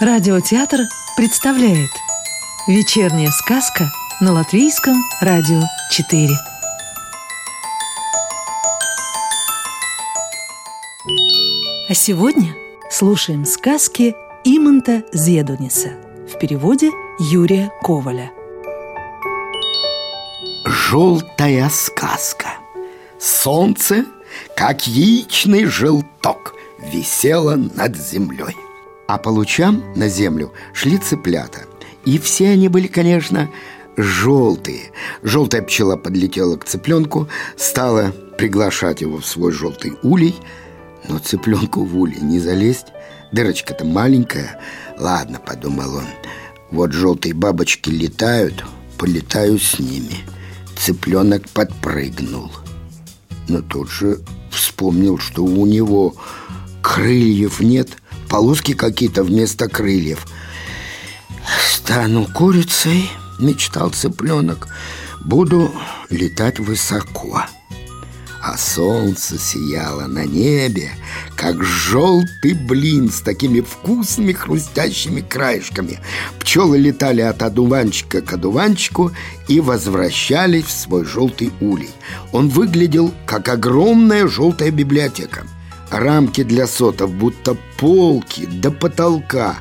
Радиотеатр представляет «Вечерняя сказка» на Латвийском радио 4. А сегодня слушаем сказки Иманта Зиедониса в переводе Юрия Коваля. Желтая сказка. Солнце, как яичный желток, висело над землей, а по лучам на землю шли цыплята. И все они были, конечно, желтые. Желтая пчела подлетела к цыпленку, стала приглашать его в свой желтый улей. Но цыпленку в улей не залезть, дырочка-то маленькая. Ладно, подумал он, вот желтые бабочки летают, полетаю с ними. Цыпленок подпрыгнул, но тут же вспомнил, что у него крыльев нет, полоски какие-то вместо крыльев. «Стану курицей, — мечтал цыпленок, — буду летать высоко». А солнце сияло на небе, как желтый блин с такими вкусными хрустящими краешками. Пчелы летали от одуванчика к одуванчику и возвращались в свой желтый улей. Он выглядел, как огромная желтая библиотека. Рамки для сотов, будто полки до потолка,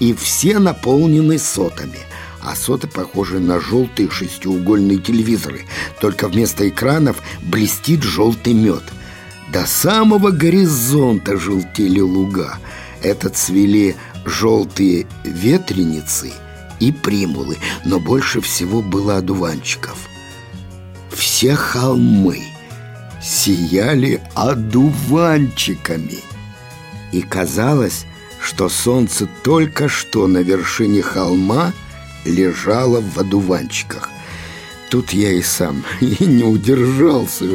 и все наполнены сотами. А соты похожи на желтые шестиугольные телевизоры, только вместо экранов блестит желтый мед. До самого горизонта желтели луга. Это цвели желтые ветреницы и примулы, но больше всего было одуванчиков. Все холмы сияли одуванчиками, и казалось, что солнце только что на вершине холма лежала в одуванчиках. Тут я и сам не удержался,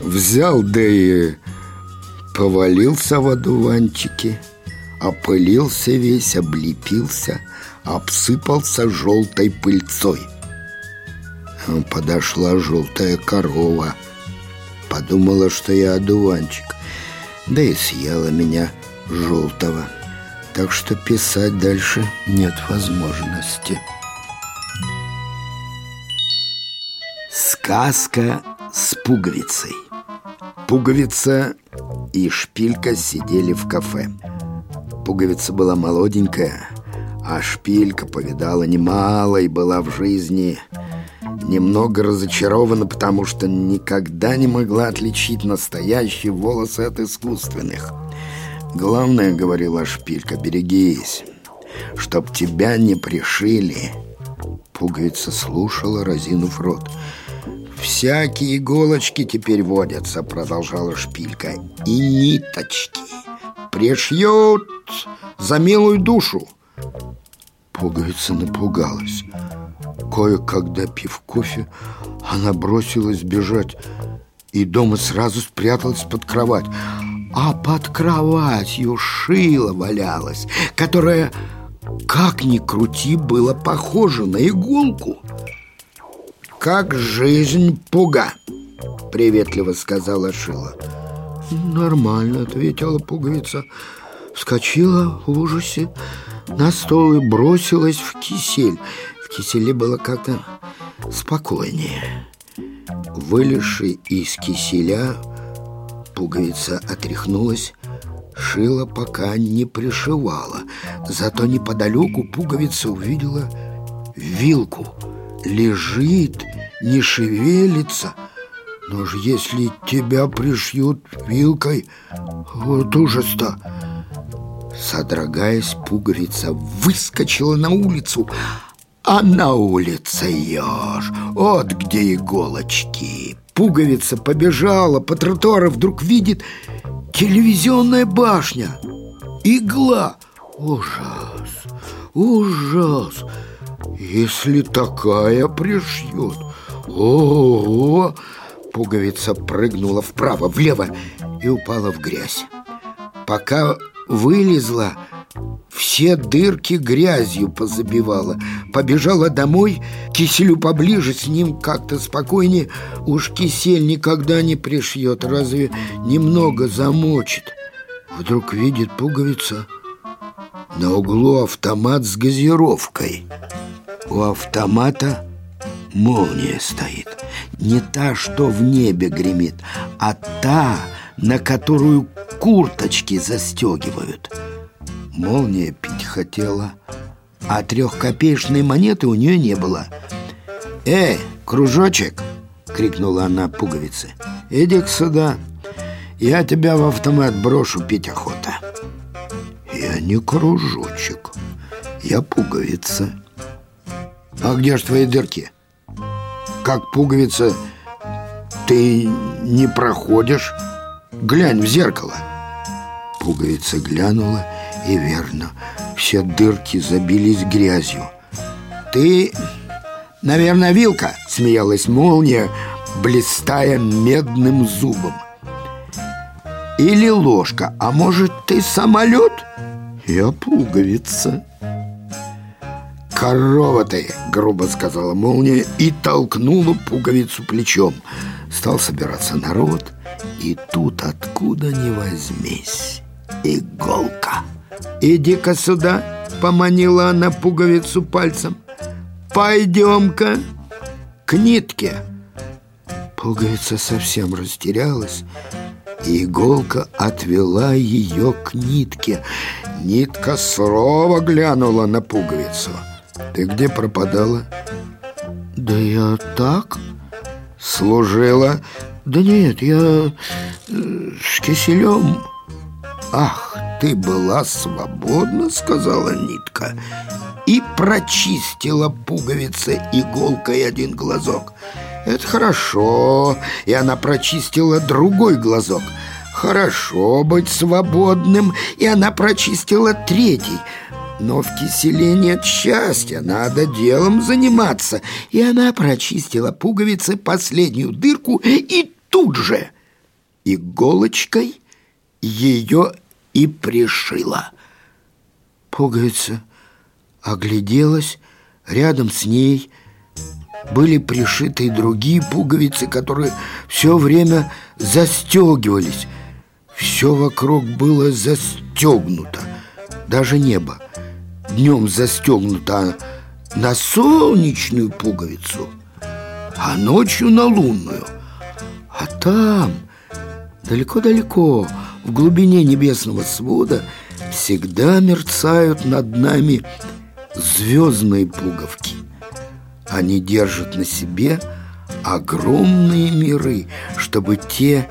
взял да и повалился в одуванчике, опылился весь, облепился, обсыпался желтой пыльцой. Подошла желтая корова, подумала, что я одуванчик, да и съела меня желтого. Так что писать дальше нет возможности. Сказка с пуговицей. Пуговица и шпилька сидели в кафе. Пуговица была молоденькая, а шпилька повидала немало и была в жизни немного разочарована, потому что никогда не могла отличить настоящие волосы от искусственных. «Главное, — говорила шпилька, — берегись, чтоб тебя не пришили». Пуговица слушала, разинув рот. «Всякие иголочки теперь водятся, — продолжала шпилька, — и ниточки. Пришьют за милую душу». Пуговица напугалась. Кое-как допив кофе, она бросилась бежать и дома сразу спряталась под кровать. А под кроватью шило валялось, которое, как ни крути, было похоже на иголку. «Как жизнь, Пуга?» — приветливо сказала шило. «Нормально», — ответила пуговица. Вскочила в ужасе на стол и бросилась в кисель. В киселе было как-то спокойнее. Вылезши из киселя, пуговица отряхнулась, шило пока не пришивала. Зато неподалеку пуговица увидела вилку. Лежит, не шевелится. Но ж если тебя пришьют вилкой, вот ужас-то! Содрогаясь, пуговица выскочила на улицу, а на улице еж, вот где иголочки. Пуговица побежала по тротуару, вдруг видит: телевизионная башня, игла. Ужас, ужас, если такая пришьет. Ого! Пуговица прыгнула вправо, влево и упала в грязь. Пока вылезла, все дырки грязью позабивала. Побежала домой, к киселю поближе, с ним как-то спокойнее. Уж кисель никогда не пришьет, разве немного замочит. Вдруг видит пуговица: На углу автомат с газировкой. У автомата молния стоит. Не та, что в небе гремит, а та, на которую курточки застегивают. Молния пить хотела, а 3-копеечной монеты у нее не было. «Эй, кружочек!» — крикнула она пуговице. «Иди-ка сюда, я тебя в автомат брошу, пить охота». «Я не кружочек, я пуговица». «А где ж твои дырки? Как пуговица, ты не проходишь? Глянь в зеркало». Пуговица глянула, и верно, все дырки забились грязью. «Ты, наверное, вилка», — смеялась молния, блистая медным зубом. «Или ложка, а может, ты самолет?» «Я пуговица». «Корова ты!» — грубо сказала молния и толкнула пуговицу плечом. Стал собираться народ, и тут, откуда ни возьмись, иголка. «Иди-ка сюда!» — поманила она пуговицу пальцем. «Пойдем-ка к нитке!» Пуговица совсем растерялась, и иголка отвела ее к нитке. Нитка сурово глянула на пуговицу. «Ты где пропадала?» «Да я так». «Служила?» «Да нет, я с киселем». «Ах, ты была свободна», — сказала нитка, и прочистила пуговице иголкой один глазок. «Это хорошо». И она прочистила другой глазок. «Хорошо быть свободным». И она прочистила третий. Но в киселе нет счастья, надо делом заниматься. И она прочистила пуговице последнюю дырку, и тут же иголочкой ее и пришила. Пуговица огляделась. Рядом с ней были пришиты другие пуговицы, которые все время застегивались. Все вокруг было застегнуто, даже небо. Днем застегнуто на солнечную пуговицу, а ночью на лунную. А там, далеко-далеко, в глубине небесного свода, всегда мерцают над нами звездные пуговки. Они держат на себе огромные миры, чтобы те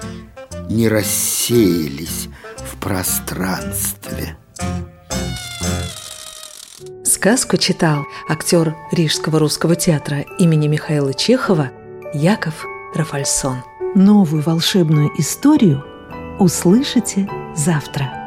не рассеялись в пространстве. Сказку читал актер Рижского русского театра имени Михаила Чехова Яков Рафальсон. Новую волшебную историю услышите завтра.